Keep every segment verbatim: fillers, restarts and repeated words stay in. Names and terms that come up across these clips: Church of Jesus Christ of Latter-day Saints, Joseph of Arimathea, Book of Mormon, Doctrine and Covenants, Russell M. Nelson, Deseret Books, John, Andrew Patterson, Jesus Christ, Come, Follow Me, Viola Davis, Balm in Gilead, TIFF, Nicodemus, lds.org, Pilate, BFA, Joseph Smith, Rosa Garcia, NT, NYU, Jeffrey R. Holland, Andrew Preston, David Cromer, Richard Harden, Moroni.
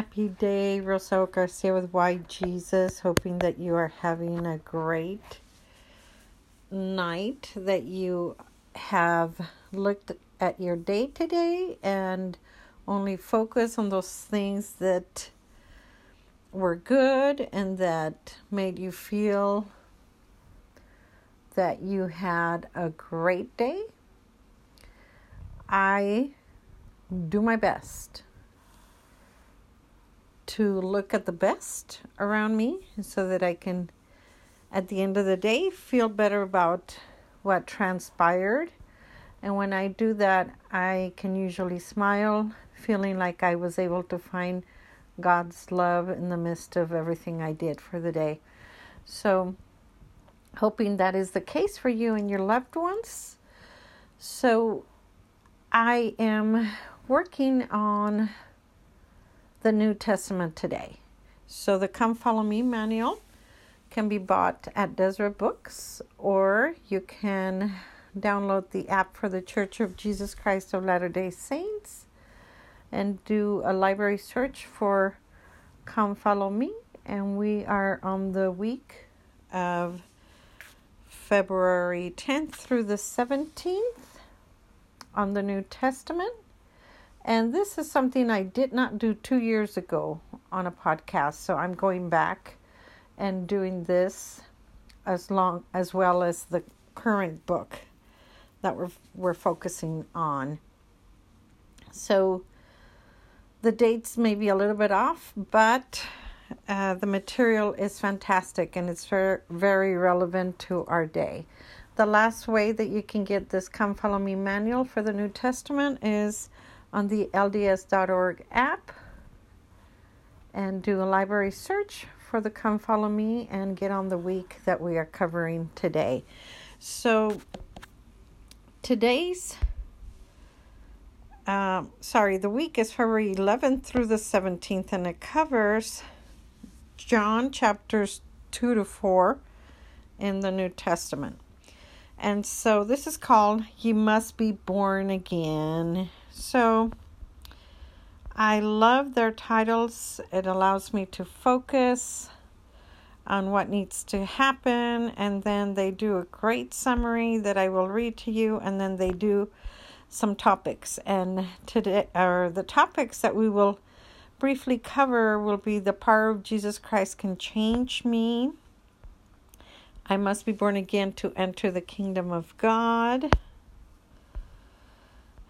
Happy day, Rosa Garcia with Why Jesus, hoping that you are having a great night, that you have looked at your day today and only focus on those things that were good and that made you feel that you had a great day. I do my best to look at the best around me so that I can, at the end of the day, feel better about what transpired. And when I do that, I can usually smile, feeling like I was able to find God's love in the midst of everything I did for the day. So, hoping that is the case for you and your loved ones. So, I am working on the New Testament today. So the Come, Follow Me manual can be bought at Deseret Books, or you can download the app for the Church of Jesus Christ of Latter-day Saints and do a library search for Come, Follow Me. And we are on the week of February tenth through the seventeenth on the New Testament. And this is something I did not do two years ago on a podcast. So I'm going back and doing this as long as well as the current book that we're, we're focusing on. So the dates may be a little bit off, but uh, the material is fantastic and it's very, very relevant to our day. The last way that you can get this Come Follow Me manual for the New Testament is on the L D S dot org app, and do a library search for the Come Follow Me and get on the week that we are covering today. So today's, um, sorry, the week is February eleventh through the seventeenth, and it covers John chapters two to four in the New Testament. And so this is called, You Must Be Born Again. So, I love their titles. It allows me to focus on what needs to happen. And then they do a great summary that I will read to you. And then they do some topics. And today, or the topics that we will briefly cover will be the power of Jesus Christ can change me. I must be born again to enter the kingdom of God.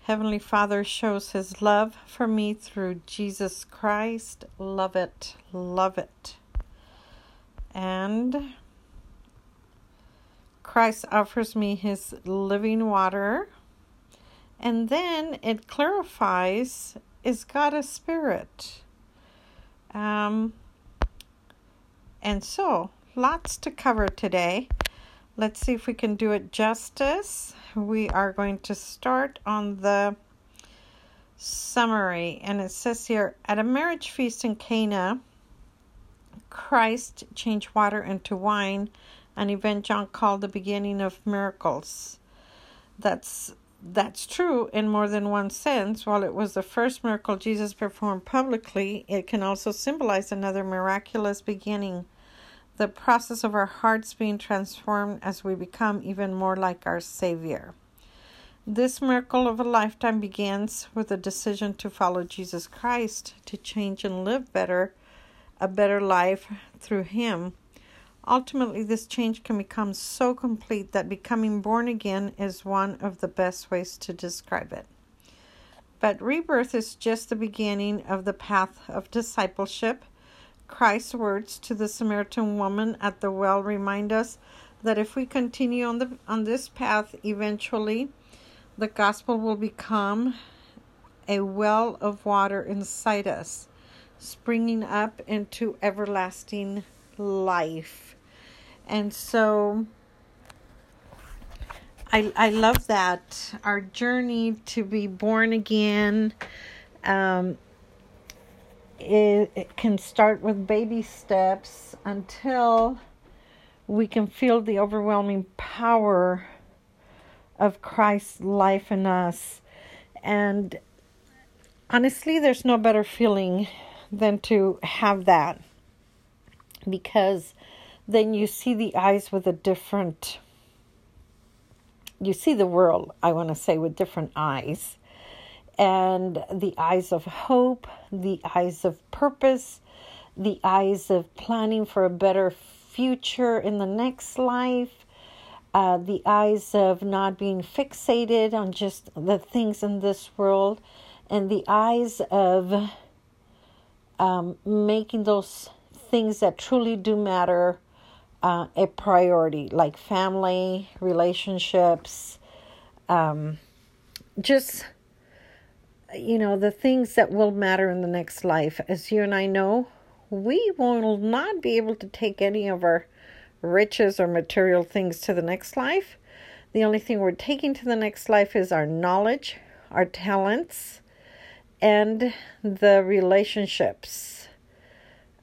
Heavenly Father shows his love for me through Jesus Christ. Love it. Love it. And Christ offers me his living water. And then it clarifies, is God a spirit? Um. And so, lots to cover today. Let's see if we can do it justice. We are going to start on the summary. And it says here, at a marriage feast in Cana, Christ changed water into wine, an event John called the beginning of miracles. That's that's true in more than one sense. While it was the first miracle Jesus performed publicly, it can also symbolize another miraculous beginning. The process of our hearts being transformed as we become even more like our Savior. This miracle of a lifetime begins with a decision to follow Jesus Christ, to change and live better, a better life through Him. Ultimately, this change can become so complete that becoming born again is one of the best ways to describe it. But rebirth is just the beginning of the path of discipleship. Christ's words to the Samaritan woman at the well remind us that if we continue on the on this path, eventually the gospel will become a well of water inside us, springing up into everlasting life. And so I I love that, our journey to be born again. Um It, it can start with baby steps until we can feel the overwhelming power of Christ's life in us. And honestly, there's no better feeling than to have that, because then you see the eyes with a different, you see the world, I want to say, with different eyes, and the eyes of hope, the eyes of purpose, the eyes of planning for a better future in the next life, uh, the eyes of not being fixated on just the things in this world, and the eyes of um, making those things that truly do matter uh, a priority, like family, relationships, um, just, you know, the things that will matter in the next life. As you and I know, we will not be able to take any of our riches or material things to the next life. The only thing we're taking to the next life is our knowledge, our talents, and the relationships,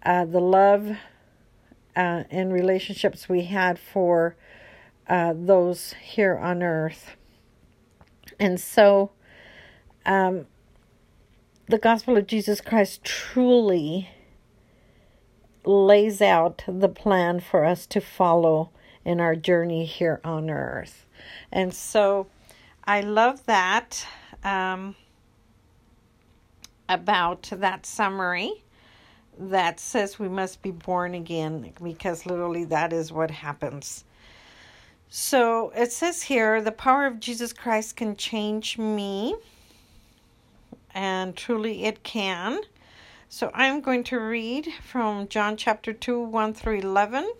uh, the love uh, and relationships we had for uh, those here on earth. And so um, the gospel of Jesus Christ truly lays out the plan for us to follow in our journey here on earth. And so I love that um, about that summary that says we must be born again, because literally that is what happens. So it says here, the power of Jesus Christ can change me, and truly it can. So I'm going to read from John chapter two, one through eleven,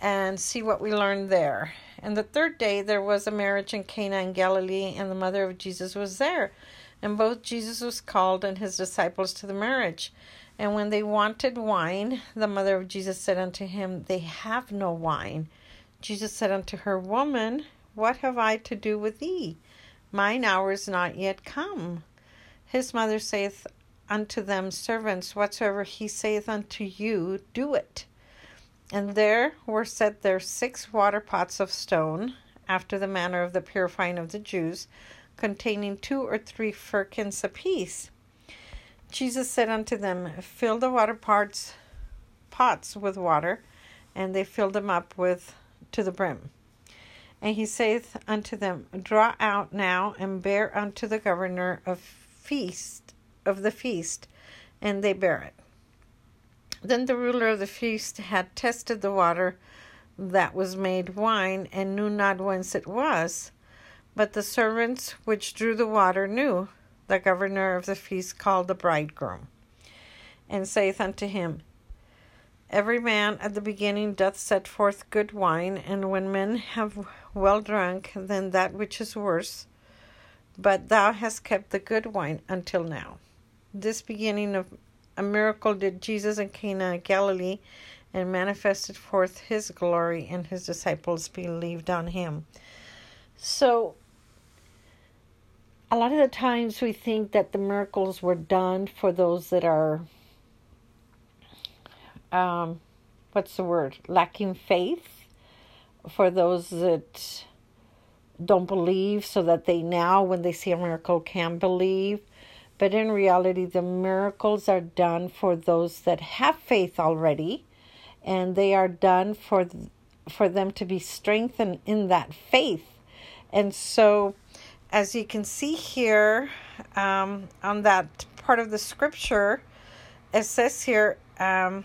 and see what we learn there. And the third day there was a marriage in Cana in Galilee, and the mother of Jesus was there. And both Jesus was called and his disciples to the marriage. And when they wanted wine, the mother of Jesus said unto him, They have no wine. Jesus said unto her, Woman, what have I to do with thee? Mine hour is not yet come. His mother saith unto them, Servants, whatsoever he saith unto you, do it. And there were set there six water pots of stone, after the manner of the purifying of the Jews, containing two or three firkins apiece. Jesus said unto them, Fill the water pots, pots with water. And they filled them up with to the brim. And he saith unto them, Draw out now, and bear unto the governor of feast. of the feast, and they bare it. Then the ruler of the feast had tested the water that was made wine, and knew not whence it was. But the servants which drew the water knew. The governor of the feast called the bridegroom, and saith unto him, Every man at the beginning doth set forth good wine, and when men have well drunk, then that which is worse. But thou hast kept the good wine until now. This beginning of a miracle did Jesus in Cana of Galilee, and manifested forth his glory, and his disciples believed on him. So, a lot of the times we think that the miracles were done for those that are, um, what's the word, lacking faith, for those that don't believe, so that they now, when they see a miracle, can believe. But in reality, the miracles are done for those that have faith already, and they are done for for them to be strengthened in that faith. And so, as you can see here, um, on that part of the scripture, it says here, um,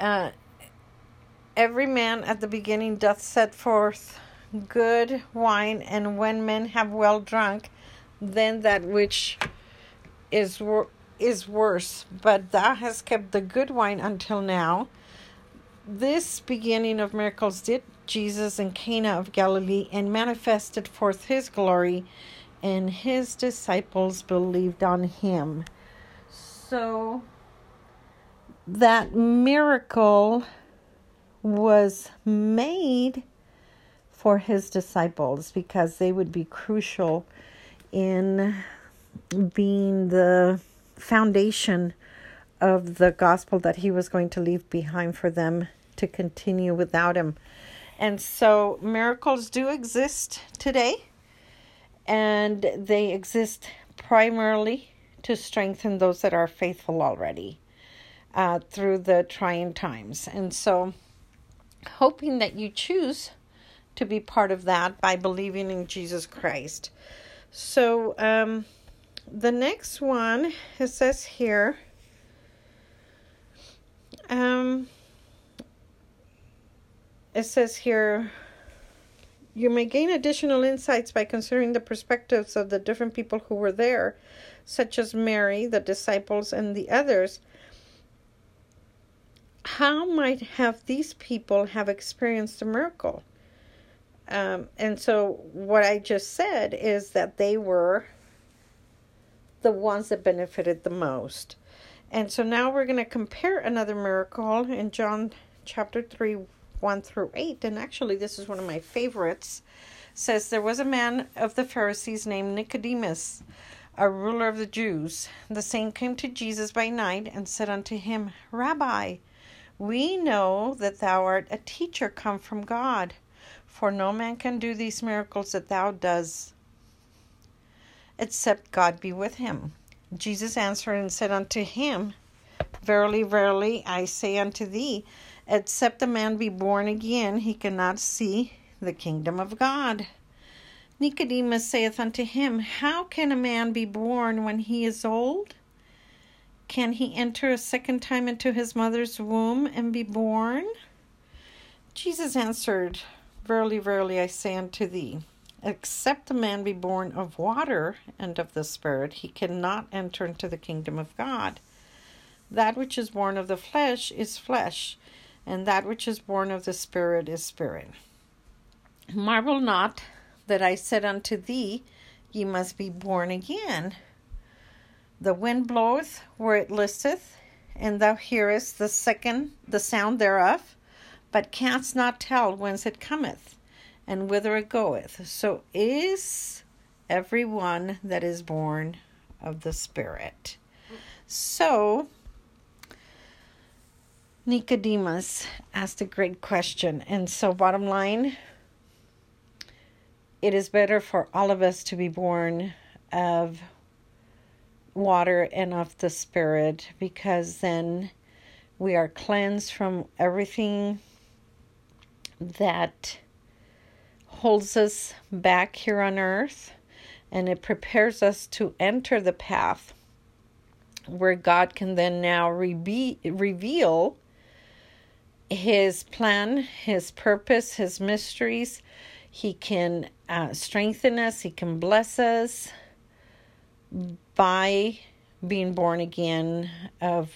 uh, Every man at the beginning doth set forth good wine, and when men have well drunk, then that which is wor- is worse. But thou hast kept the good wine until now. This beginning of miracles did Jesus in Cana of Galilee, and manifested forth his glory, and his disciples believed on him. So that miracle was made for his disciples, because they would be crucial in being the foundation of the gospel that he was going to leave behind for them to continue without him. And so miracles do exist today, and they exist primarily to strengthen those that are faithful already uh, through the trying times. And so hoping that you choose to be part of that by believing in Jesus Christ. So um, the next one, it says here, um, it says here, you may gain additional insights by considering the perspectives of the different people who were there, such as Mary, the disciples, and the others. How might have these people have experienced the miracle? Um, and so what I just said is that they were the ones that benefited the most. And so now we're going to compare another miracle in John chapter three, one through eight. And actually, this is one of my favorites. It says, there was a man of the Pharisees named Nicodemus, a ruler of the Jews. The same came to Jesus by night and said unto him, Rabbi, we know that thou art a teacher come from God. For no man can do these miracles that thou doest, except God be with him. Jesus answered and said unto him, Verily, verily, I say unto thee, except a man be born again, he cannot see the kingdom of God. Nicodemus saith unto him, How can a man be born when he is old? Can he enter a second time into his mother's womb and be born? Jesus answered, Verily, verily, I say unto thee, except a man be born of water and of the Spirit, he cannot enter into the kingdom of God. That which is born of the flesh is flesh, and that which is born of the Spirit is spirit. Marvel not that I said unto thee, Ye must be born again. The wind bloweth where it listeth, and thou hearest the second the sound thereof, but canst not tell whence it cometh, and whither it goeth. So is every one that is born of the Spirit. So Nicodemus asked a great question. And so bottom line, it is better for all of us to be born of water and of the Spirit, because then we are cleansed from everything that holds us back here on earth, and it prepares us to enter the path where God can then now re- reveal His plan, His purpose, His mysteries. He can uh, strengthen us. He can bless us by being born again of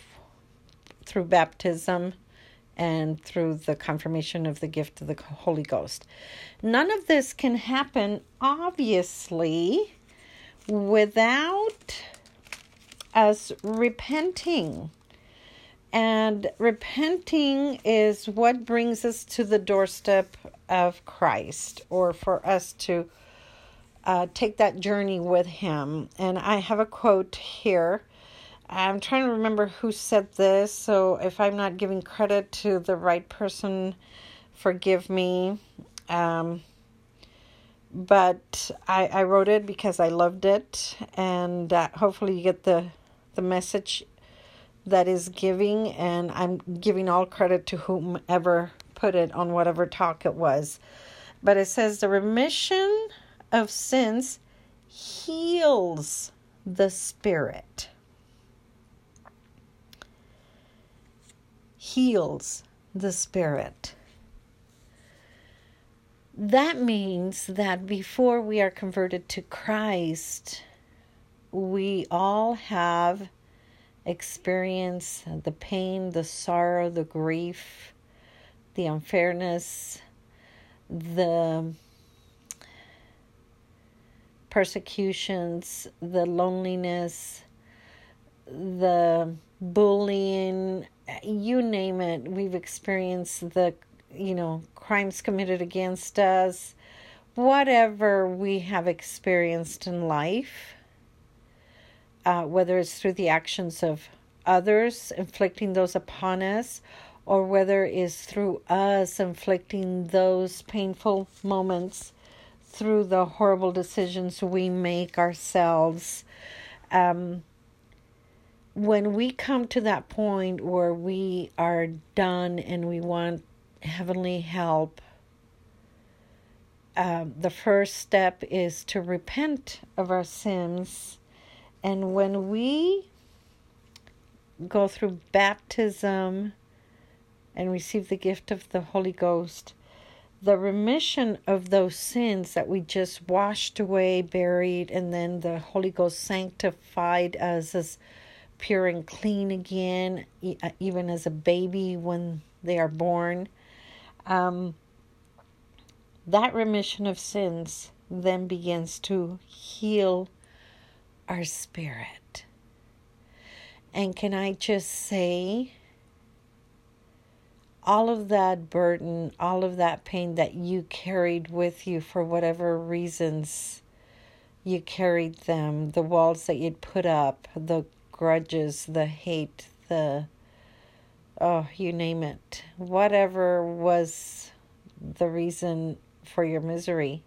through baptism and through the confirmation of the gift of the Holy Ghost. None of this can happen, obviously, without us repenting. And repenting is what brings us to the doorstep of Christ, or for us to uh, take that journey with Him. And I have a quote here. I'm trying to remember who said this, so if I'm not giving credit to the right person, forgive me. Um, but I, I wrote it because I loved it, and uh, hopefully you get the, the message that is giving, and I'm giving all credit to whomever put it on whatever talk it was. But it says, the remission of sins heals the spirit. Heals the spirit. That means that before we are converted to Christ, we all have experienced the pain, the sorrow, the grief, the unfairness, the persecutions, the loneliness, the bullying, you name it. We've experienced the, you know, crimes committed against us, whatever we have experienced in life, uh, whether it's through the actions of others inflicting those upon us, or whether it's through us inflicting those painful moments through the horrible decisions we make ourselves. Um, when we come to that point where we are done and we want heavenly help, uh, the first step is to repent of our sins. And when we go through baptism and receive the gift of the Holy Ghost, the remission of those sins that we just washed away, buried, and then the Holy Ghost sanctified us as pure and clean again, even as a baby when they are born. Um, that remission of sins then begins to heal our spirit. And can I just say, all of that burden, all of that pain that you carried with you for whatever reasons you carried them, the walls that you'd put up, the grudges, the hate, the, oh, you name it, whatever was the reason for your misery,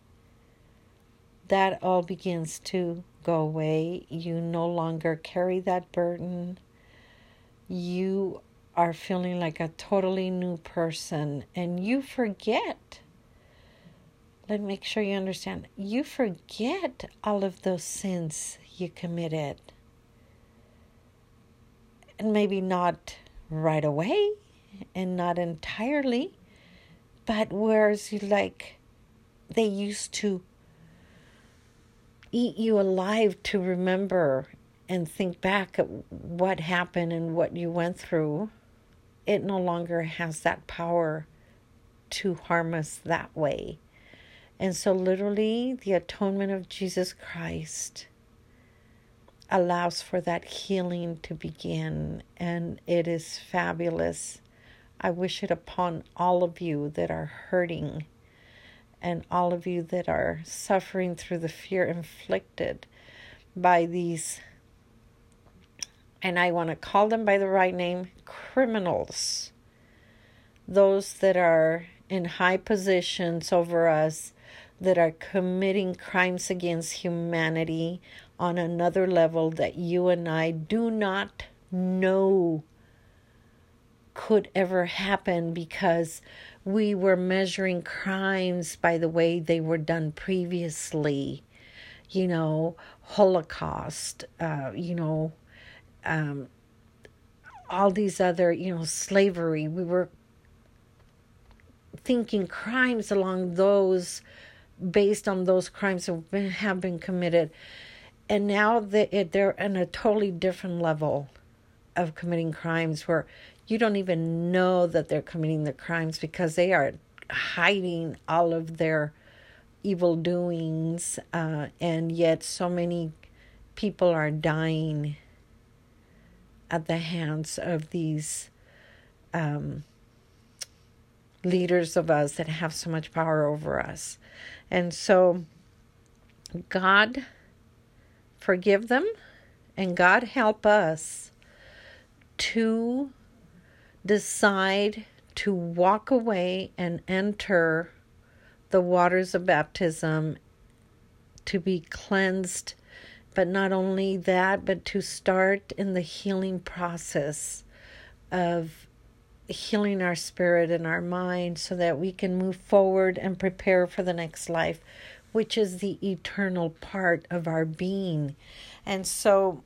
that all begins to go away. You no longer carry that burden. You are feeling like a totally new person, and you forget. Let me make sure you understand. You forget all of those sins you committed. And maybe not right away and not entirely, but whereas you like, they used to eat you alive to remember and think back at what happened and what you went through. It no longer has that power to harm us that way. And so literally, the atonement of Jesus Christ allows for that healing to begin. And it is fabulous. I wish it upon all of you that are hurting and all of you that are suffering through the fear inflicted by these, and I want to call them by the right name, criminals. Those that are in high positions over us, that are committing crimes against humanity on another level that you and I do not know could ever happen, because we were measuring crimes by the way they were done previously. You know, Holocaust, uh, you know, Um, all these other, you know, slavery. We were thinking crimes along those, based on those crimes that have been, have been committed. And now they, they're on a totally different level of committing crimes where you don't even know that they're committing the crimes, because they are hiding all of their evil doings. Uh, and yet so many people are dying at the hands of these um, leaders of us that have so much power over us. And so, God forgive them, and God help us to decide to walk away and enter the waters of baptism to be cleansed. But not only that, but to start in the healing process of healing our spirit and our mind so that we can move forward and prepare for the next life, which is the eternal part of our being. And so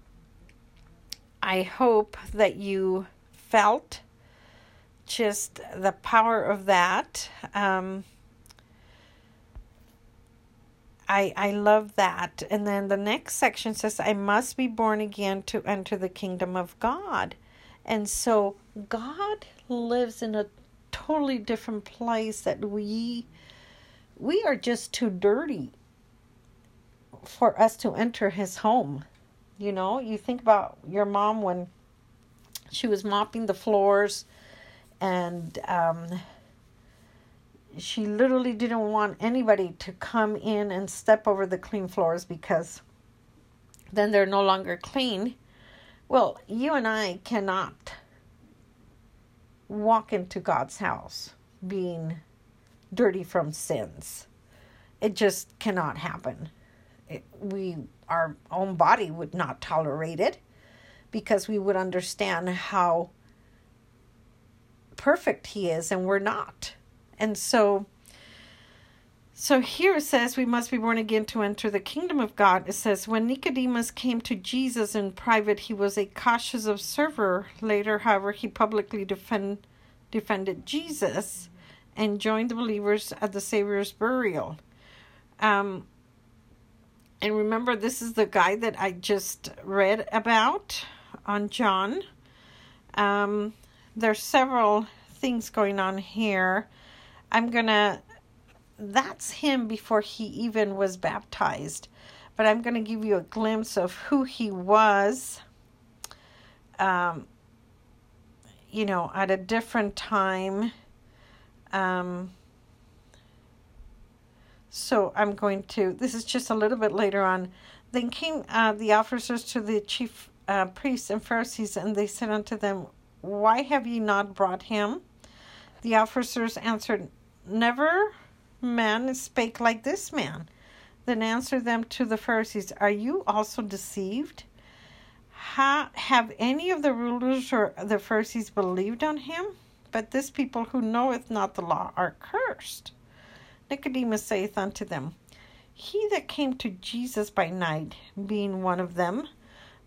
I hope that you felt just the power of that. Um I, I love that. And then the next section says, I must be born again to enter the kingdom of God. And so God lives in a totally different place that we, we are just too dirty for us to enter his home. You know, you think about your mom when she was mopping the floors and, um, she literally didn't want anybody to come in and step over the clean floors, because then they're no longer clean. Well, you and I cannot walk into God's house being dirty from sins. It just cannot happen. It, we, our own body would not tolerate it. because we would understand how perfect he is and we're not. And so so here it says we must be born again to enter the kingdom of God. It says, when Nicodemus came to Jesus in private, he was a cautious observer. Later, however, he publicly defend, defended Jesus and joined the believers at the Savior's burial. Um, and remember, this is the guy that I just read about on John. Um, there's several things going on here. I'm going to... That's him before he even was baptized. But I'm going to give you a glimpse of who he was, um, you know, at a different time. Um, so I'm going to, this is just a little bit later on. Then came uh, the officers to the chief uh, priests and Pharisees, and they said unto them, why have ye not brought him? The officers answered, never man spake like this man. Then answered them to the Pharisees, are you also deceived? Ha, have any of the rulers or the Pharisees believed on him? But this people who knoweth not the law are cursed. Nicodemus saith unto them, he that came to Jesus by night, being one of them,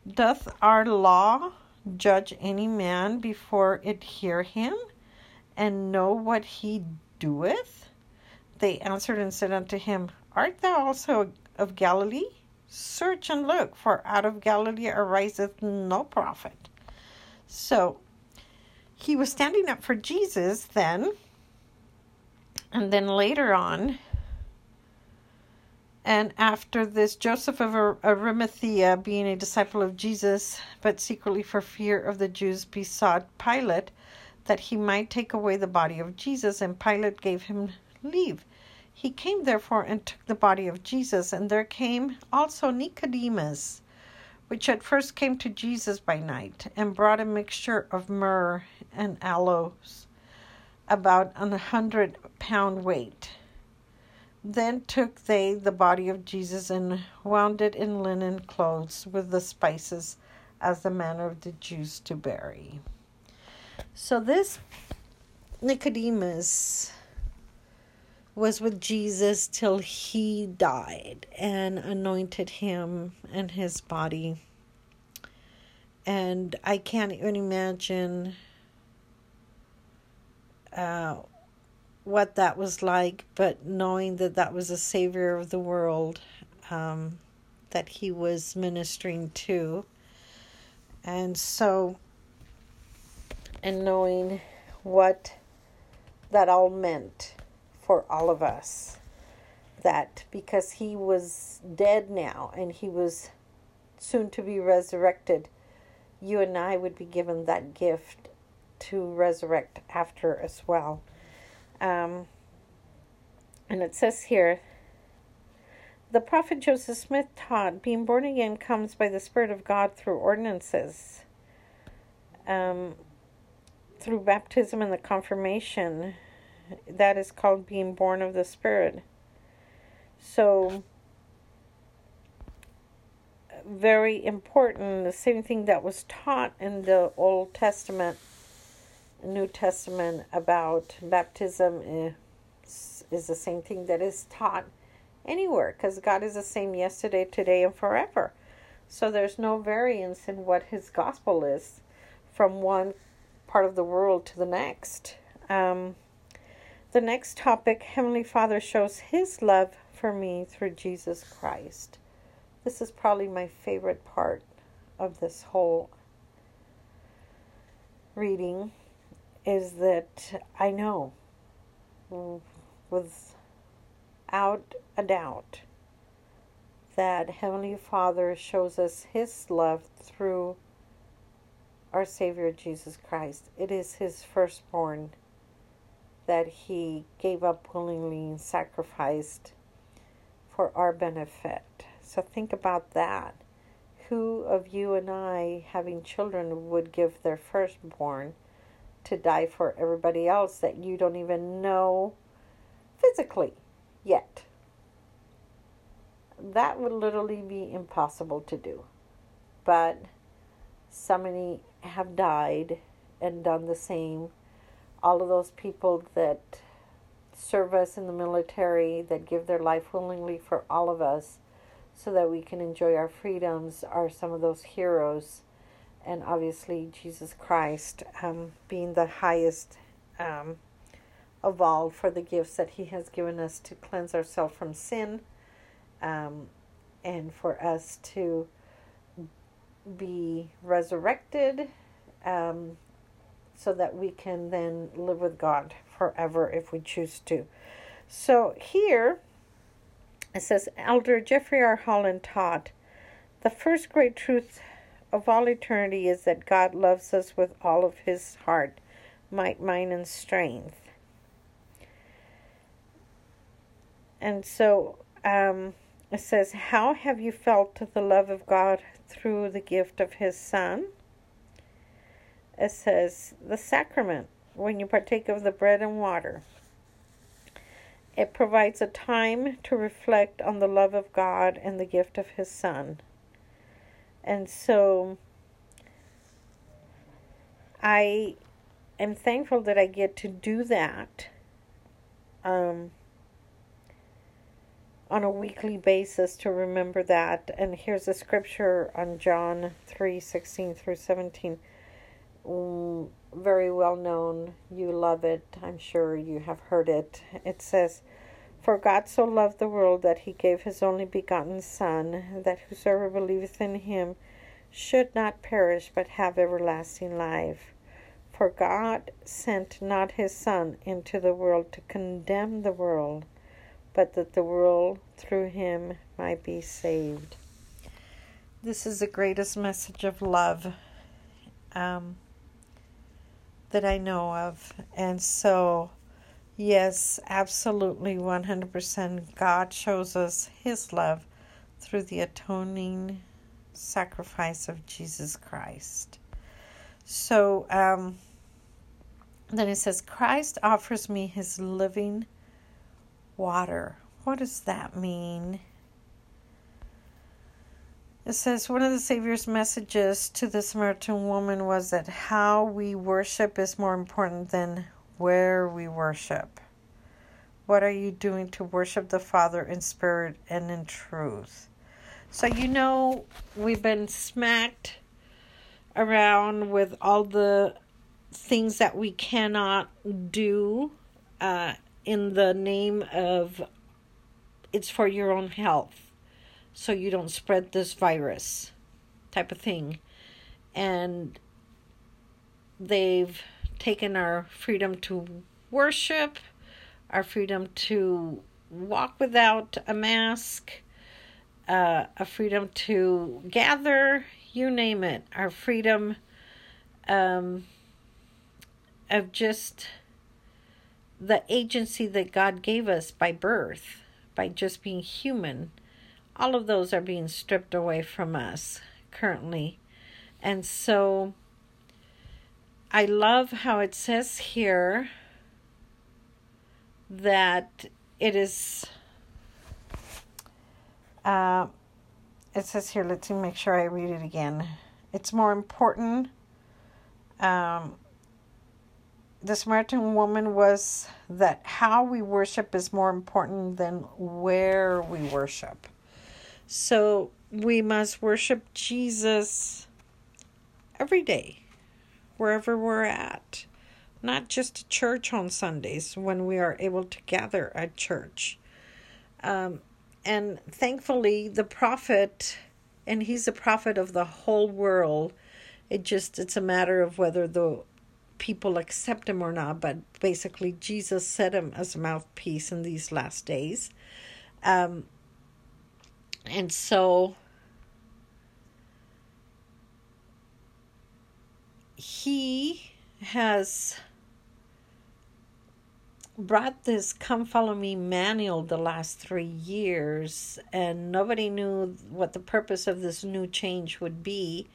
doth our law judge any man before it hear him, and know what he doeth? They answered and said unto him, art thou also of Galilee? Search and look, for out of Galilee ariseth no prophet. So he was standing up for Jesus then. And then later on, and after this, Joseph of Arimathea, being a disciple of Jesus, but secretly for fear of the Jews, besought Pilate that he might take away the body of Jesus. And Pilate gave him leave. He came therefore and took the body of Jesus, and there came also Nicodemus, which at first came to Jesus by night, and brought a mixture of myrrh and aloes, about an hundred pound weight. Then took they the body of Jesus, and wound it in linen clothes with the spices, as the manner of the Jews to bury. So this Nicodemus was with Jesus till he died, and anointed him and his body. And I can't even imagine uh, what that was like, but knowing that that was a Savior of the world, um, that he was ministering to. And so, and knowing what that all meant for all of us, that because he was dead now and he was soon to be resurrected, you and I would be given that gift to resurrect after as well. Um, and it says here, the prophet Joseph Smith taught, being born again comes by the Spirit of God through ordinances, um, through baptism and the confirmation. That is called being born of the Spirit. So, very important. The same thing that was taught in the Old Testament, New Testament about baptism is, is the same thing that is taught anywhere. Because God is the same yesterday, today, and forever. So there's no variance in what his gospel is from one part of the world to the next. Um... The next topic, Heavenly Father shows his love for me through Jesus Christ. This is probably my favorite part of this whole reading, is that I know without a doubt that Heavenly Father shows us his love through our Savior Jesus Christ. It is his firstborn that he gave up willingly and sacrificed for our benefit. So think about that. Who of you and I, having children, would give their firstborn to die for everybody else that you don't even know physically yet? That would literally be impossible to do. But So many have died and done the same. All of those people that serve us in the military, that give their life willingly for all of us so that we can enjoy our freedoms, are some of those heroes. And obviously Jesus Christ um, being the highest um, of all for the gifts that he has given us to cleanse ourselves from sin, um, and for us to be resurrected, um, so that we can then live with God forever if we choose to. So here it says, Elder Jeffrey R. Holland taught, the first great truth of all eternity is that God loves us with all of his heart, might, mind, and strength. And so um, it says, how have you felt the love of God through the gift of his Son? It says, the sacrament, when you partake of the bread and water, it provides a time to reflect on the love of God and the gift of his Son. And so I am thankful that I get to do that um, on a weekly basis, to remember that. And here's a scripture on John three sixteen through seventeen. Mm, very well known. You love it. I'm sure you have heard it. It says, for God so loved the world that he gave his only begotten Son, that whosoever believeth in him should not perish, but have everlasting life. For God sent not his Son into the world to condemn the world, but that the world through him might be saved. This is the greatest message of love um, that I know of. And so, yes, absolutely, one hundred percent. God shows us his love through the atoning sacrifice of Jesus Christ. So um, then it says, Christ offers me his living water. What does that mean? It says, one of the Savior's messages to the Samaritan woman was that how we worship is more important than where we worship. What are you doing to worship the Father in spirit and in truth? So, you know, we've been smacked around with all the things that we cannot do uh, in the name of it's for your own health, so you don't spread this virus type of thing. And they've taken our freedom to worship, our freedom to walk without a mask, uh, a freedom to gather, you name it, our freedom um, of just the agency that God gave us by birth, by just being human. All of those are being stripped away from us currently. And so I love how it says here that it is, uh, it says here, let's see, make sure I read it again. It's more important. Um, the Samaritan woman was that how we worship is more important than where we worship. So we must worship Jesus every day, wherever we're at, not just church on Sundays when we are able to gather at church. Um, and thankfully, the prophet, and he's a prophet of the whole world. It just, it's a matter of whether the people accept him or not. But basically, Jesus set him as a mouthpiece in these last days. Um, and so he has brought this Come, Follow Me manual the last three years, and nobody knew what the purpose of this new change would be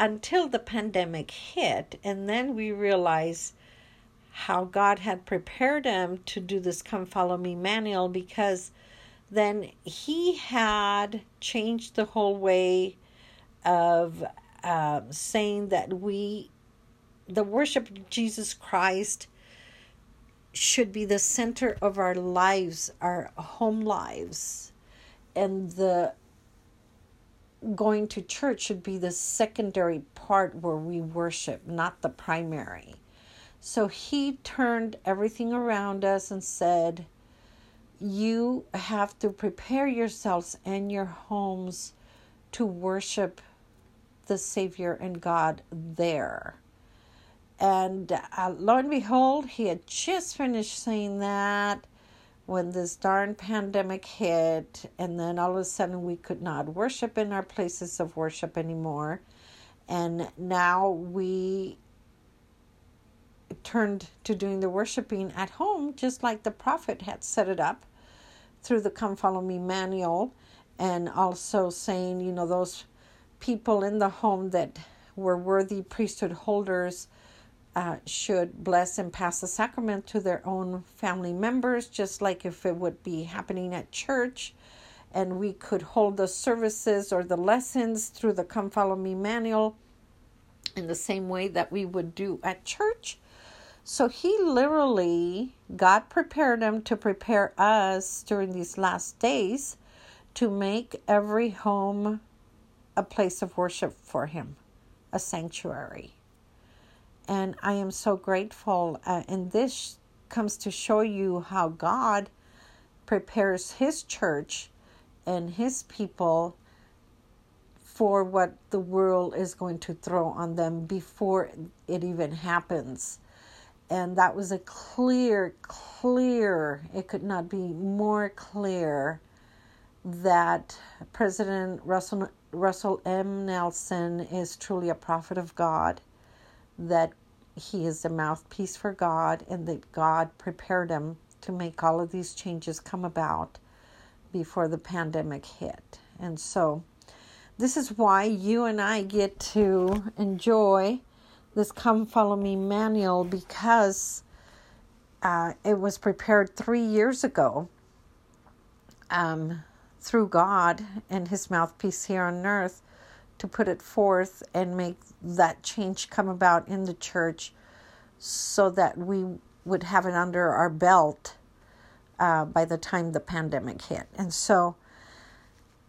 until the pandemic hit. And then we realized how God had prepared him to do this Come, Follow Me manual, because then he had changed the whole way of uh, saying that we, the worship of Jesus Christ should be the center of our lives, our home lives, and the going to church should be the secondary part where we worship, not the primary. So he turned everything around us and said, you have to prepare yourselves and your homes to worship the Savior and God there. And uh, lo and behold, he had just finished saying that when this darn pandemic hit, and then all of a sudden we could not worship in our places of worship anymore. And now we turned to doing the worshiping at home, just like the prophet had set it up through the Come, Follow Me manual, and also saying, you know, those people in the home that were worthy priesthood holders Uh, should bless and pass the sacrament to their own family members, just like if it would be happening at church. And we could hold the services or the lessons through the Come Follow Me manual in the same way that we would do at church. So he literally, God prepared him to prepare us during these last days to make every home a place of worship for him, a sanctuary. And I am so grateful. Uh, and this comes to show you how God prepares his church and his people for what the world is going to throw on them before it even happens. And that was a clear, clear, it could not be more clear that President Russell, Russell M. Nelson is truly a prophet of God, that he is a mouthpiece for God, and that God prepared him to make all of these changes come about before the pandemic hit. And so this is why you and I get to enjoy this Come Follow Me manual, because uh, it was prepared three years ago um, through God and his mouthpiece here on earth to put it forth and make that change come about in the church, so that we would have it under our belt uh, by the time the pandemic hit. And so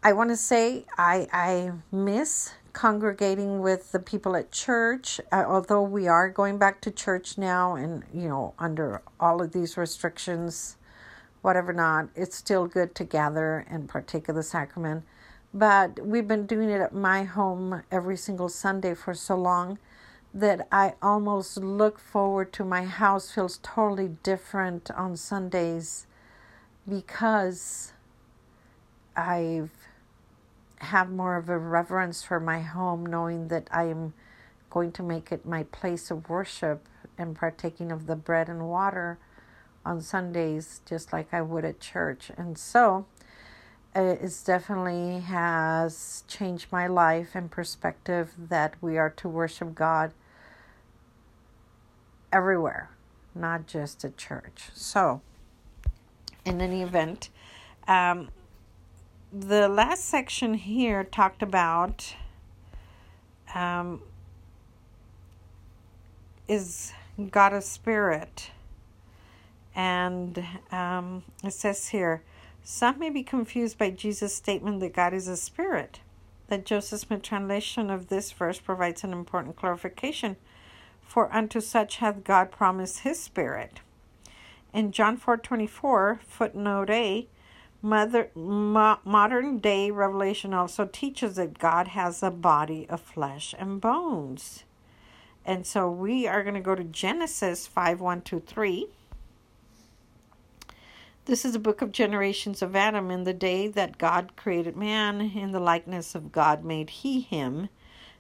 I want to say I I miss congregating with the people at church, uh, although we are going back to church now, and, you know, under all of these restrictions, whatever not, it's still good to gather and partake of the sacrament. But we've been doing it at my home every single Sunday for so long that I almost look forward to my house. Feels totally different on Sundays because I've have more of a reverence for my home, knowing that I am going to make it my place of worship and partaking of the bread and water on Sundays, just like I would at church. And so it definitely has changed my life and perspective that we are to worship God everywhere, not just at church. So, in any event, um, the last section here talked about um, is God a spirit? And um, it says here, some may be confused by Jesus' statement that God is a spirit. The Joseph Smith translation of this verse provides an important clarification. For unto such hath God promised his spirit. In John four twenty-four, footnote A, mother, mo- modern day revelation also teaches that God has a body of flesh and bones. And so we are going to go to Genesis five, one, two, three. This is the book of generations of Adam. In the day that God created man, in the likeness of God made he him.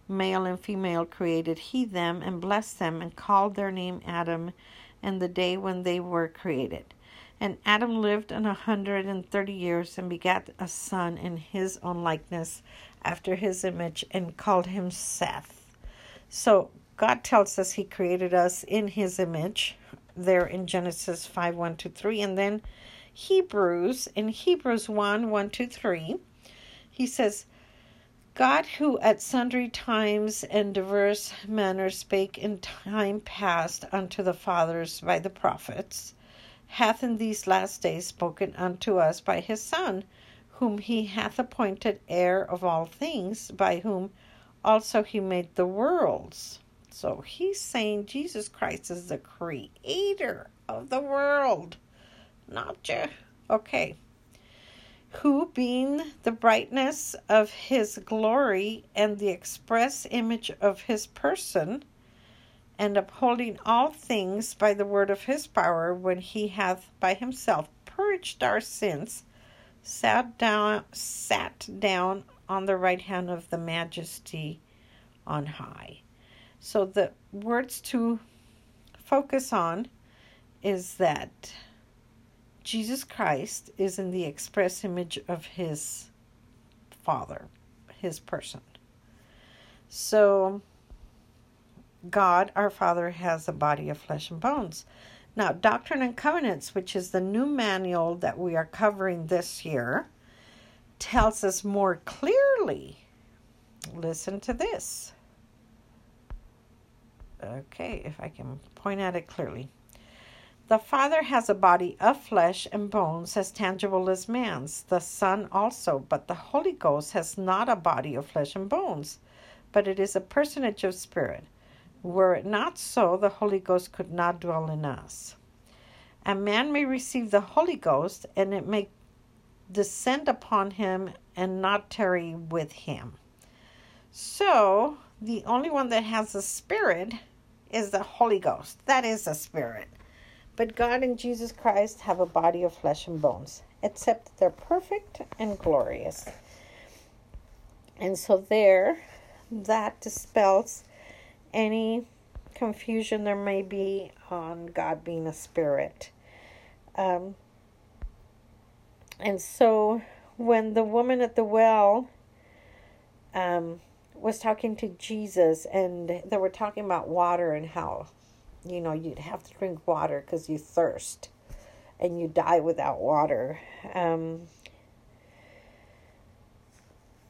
Male and female created he them, and blessed them, and called their name Adam, and the day when they were created. And Adam lived an hundred and thirty years, and begat a son in his own likeness, after his image, and called him Seth. So God tells us he created us in his image, there in Genesis five, one to three, and then Hebrews, in Hebrews one, one to three, he says, God, who at sundry times and diverse manners spake in time past unto the fathers by the prophets, hath in these last days spoken unto us by his Son, whom he hath appointed heir of all things, by whom also he made the worlds. So he's saying Jesus Christ is the creator of the world, not you. Okay. Who, being the brightness of his glory and the express image of his person, and upholding all things by the word of his power, when he hath by himself purged our sins, sat down, sat down on the right hand of the Majesty on high. So the words to focus on is that Jesus Christ is in the express image of his Father, his person. So God, our Father, has a body of flesh and bones. Now, Doctrine and Covenants, which is the new manual that we are covering this year, tells us more clearly. Listen to this. Okay, if I can point at it clearly. The Father has a body of flesh and bones as tangible as man's, the Son also, but the Holy Ghost has not a body of flesh and bones, but it is a personage of spirit. Were it not so, the Holy Ghost could not dwell in us. A man may receive the Holy Ghost, and it may descend upon him and not tarry with him. So, the only one that has a spirit is the Holy Ghost. That is a spirit. But God and Jesus Christ have a body of flesh and bones, except that they're perfect and glorious. And so there, that dispels any confusion there may be on God being a spirit. Um, and so when the woman at the well um, was talking to Jesus, and they were talking about water and how, you know, you'd have to drink water because you thirst and you die without water. Um,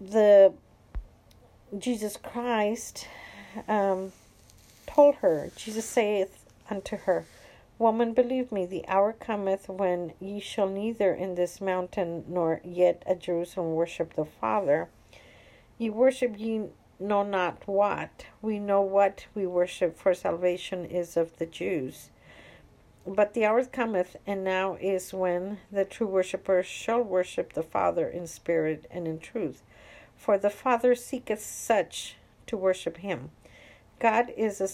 the Jesus Christ um, told her, Jesus saith unto her, Woman, believe me, the hour cometh when ye shall neither in this mountain nor yet at Jerusalem worship the Father. Ye worship ye know not what. We know what we worship, for salvation is of the Jews. But the hour cometh, and now is, when the true worshippers shall worship the Father in spirit and in truth. For the Father seeketh such to worship him. God is a,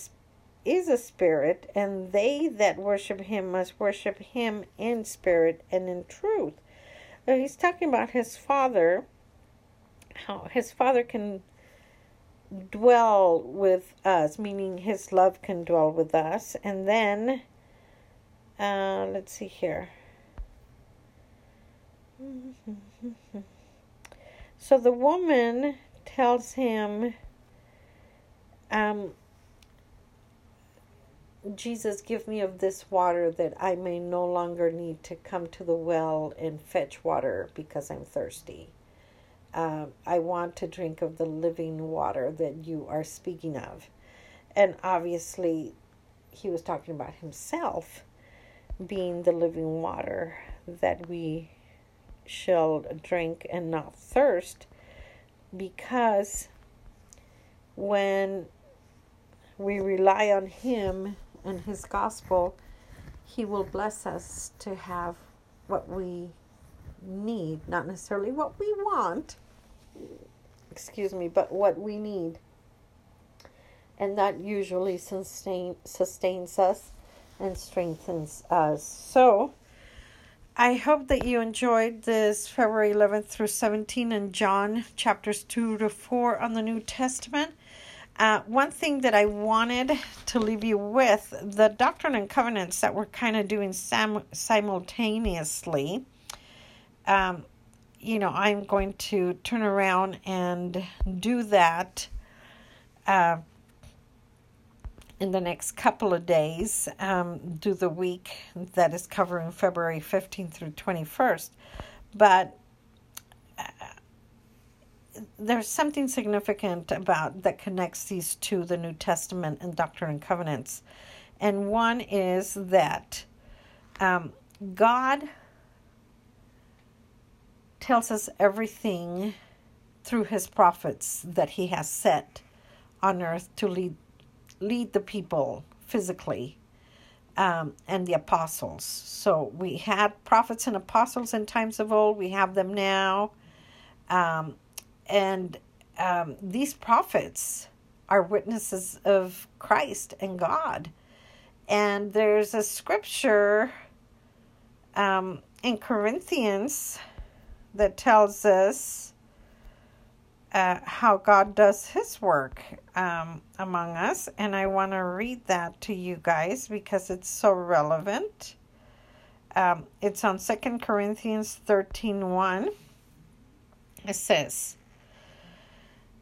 is a spirit, and they that worship him must worship him in spirit and in truth. Now he's talking about his Father, how his Father can dwell with us, meaning his love can dwell with us. And then uh let's see here. So the woman tells him, um Jesus, give me of this water, that I may no longer need to come to the well and fetch water because I'm thirsty. Uh, I want to drink of the living water that you are speaking of. And obviously, he was talking about himself being the living water that we shall drink and not thirst, because when we rely on him and his gospel, he will bless us to have what we need, not necessarily what we want, excuse me, but what we need. And that usually sustain, sustains us and strengthens us. So, I hope that you enjoyed this February eleventh through seventeenth and John chapters two to four on the New Testament. Uh, one thing that I wanted to leave you with, the Doctrine and Covenants that we're kind of doing sam- simultaneously, um, you know, I'm going to turn around and do that uh, in the next couple of days, um, do the week that is covering February fifteenth through twenty-first. But uh, there's something significant about that connects these two, the New Testament and Doctrine and Covenants. And one is that um, God tells us everything through his prophets that he has set on earth to lead lead the people physically, um, and the apostles. So we had prophets and apostles in times of old. We have them now. Um, and um, these prophets are witnesses of Christ and God. And there's a scripture um, in Corinthians that tells us uh, how God does his work um, among us. And I want to read that to you guys because it's so relevant. Um, it's on Second Corinthians thirteen one. It says,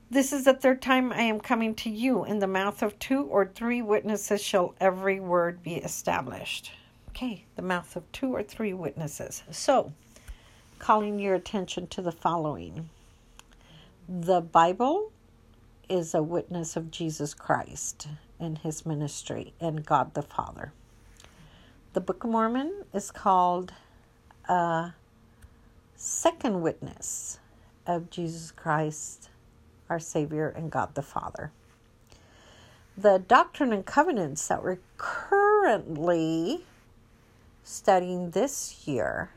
"This is the third time I am coming to you. In the mouth of two or three witnesses shall every word be established." Okay, the mouth of two or three witnesses. So, calling your attention to the following. The Bible is a witness of Jesus Christ and his ministry and God the Father. The Book of Mormon is called a second witness of Jesus Christ, our Savior, and God the Father. The Doctrine and Covenants that we're currently studying this year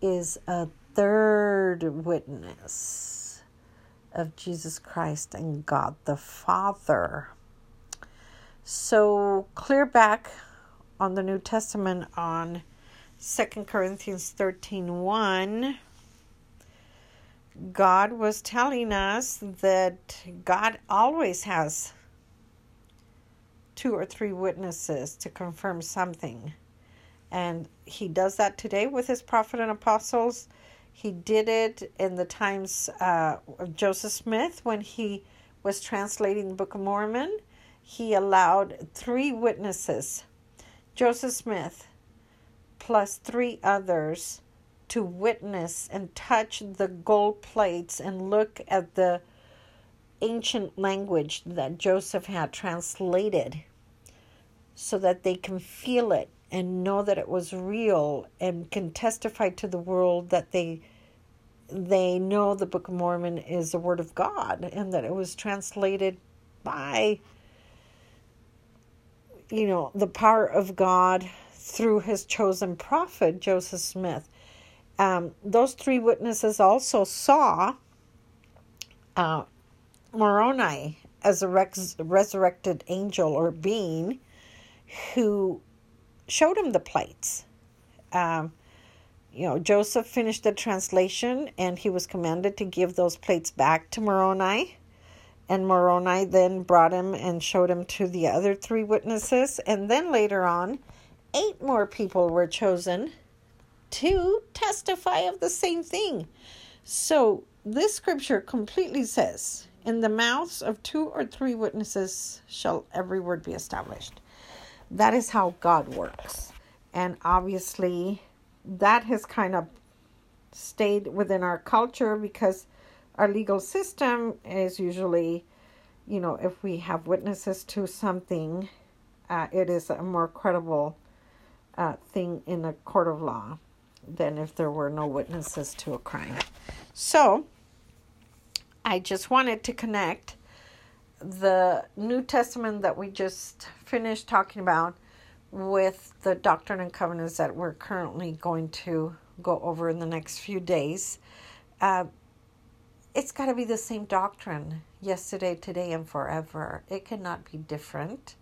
is a third witness of Jesus Christ and God the Father. So clear back on the New Testament on Second Corinthians thirteen one. God was telling us that God always has two or three witnesses to confirm something. And he does that today with his prophet and apostles. He did it in the times uh, of Joseph Smith when he was translating the Book of Mormon. He allowed three witnesses, Joseph Smith plus three others, to witness and touch the gold plates and look at the ancient language that Joseph had translated so that they can feel it and know that it was real and can testify to the world that they they know the Book of Mormon is the Word of God and that it was translated by, you know, the power of God through his chosen prophet, Joseph Smith. Um, those three witnesses also saw uh, Moroni as a res- resurrected angel or being who showed him the plates. Um, you know, Joseph finished the translation and he was commanded to give those plates back to Moroni. And Moroni then brought him and showed him to the other three witnesses. And then later on, eight more people were chosen to testify of the same thing. So this scripture completely says, in the mouths of two or three witnesses shall every word be established. That is how God works. And obviously that has kind of stayed within our culture because our legal system is usually, you know, if we have witnesses to something, uh, it is a more credible uh, thing in a court of law than if there were no witnesses to a crime. So, I just wanted to connect the New Testament that we just finished talking about with the Doctrine and Covenants that we're currently going to go over in the next few days. Uh, it's got to be the same doctrine, yesterday, today, and forever. It cannot be different.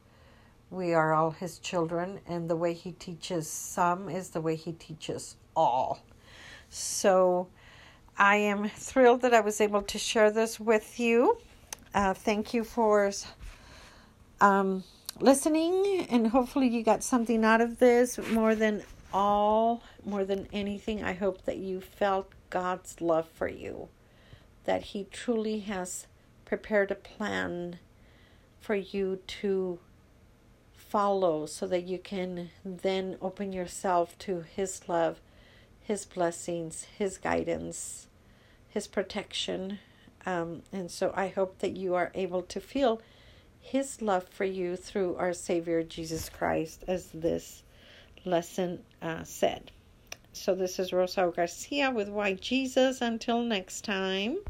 We are all his children, and the way he teaches some is the way he teaches all. So I am thrilled that I was able to share this with you. Uh, thank you for um, listening, and hopefully you got something out of this. More than all, more than anything, I hope that you felt God's love for you, that he truly has prepared a plan for you to follow so that you can then open yourself to his love, his blessings, his guidance, his protection, Um, and so I hope that you are able to feel his love for you through our Savior Jesus Christ, as this lesson uh, said. So this is Rosa Garcia with Why Jesus. Until next time.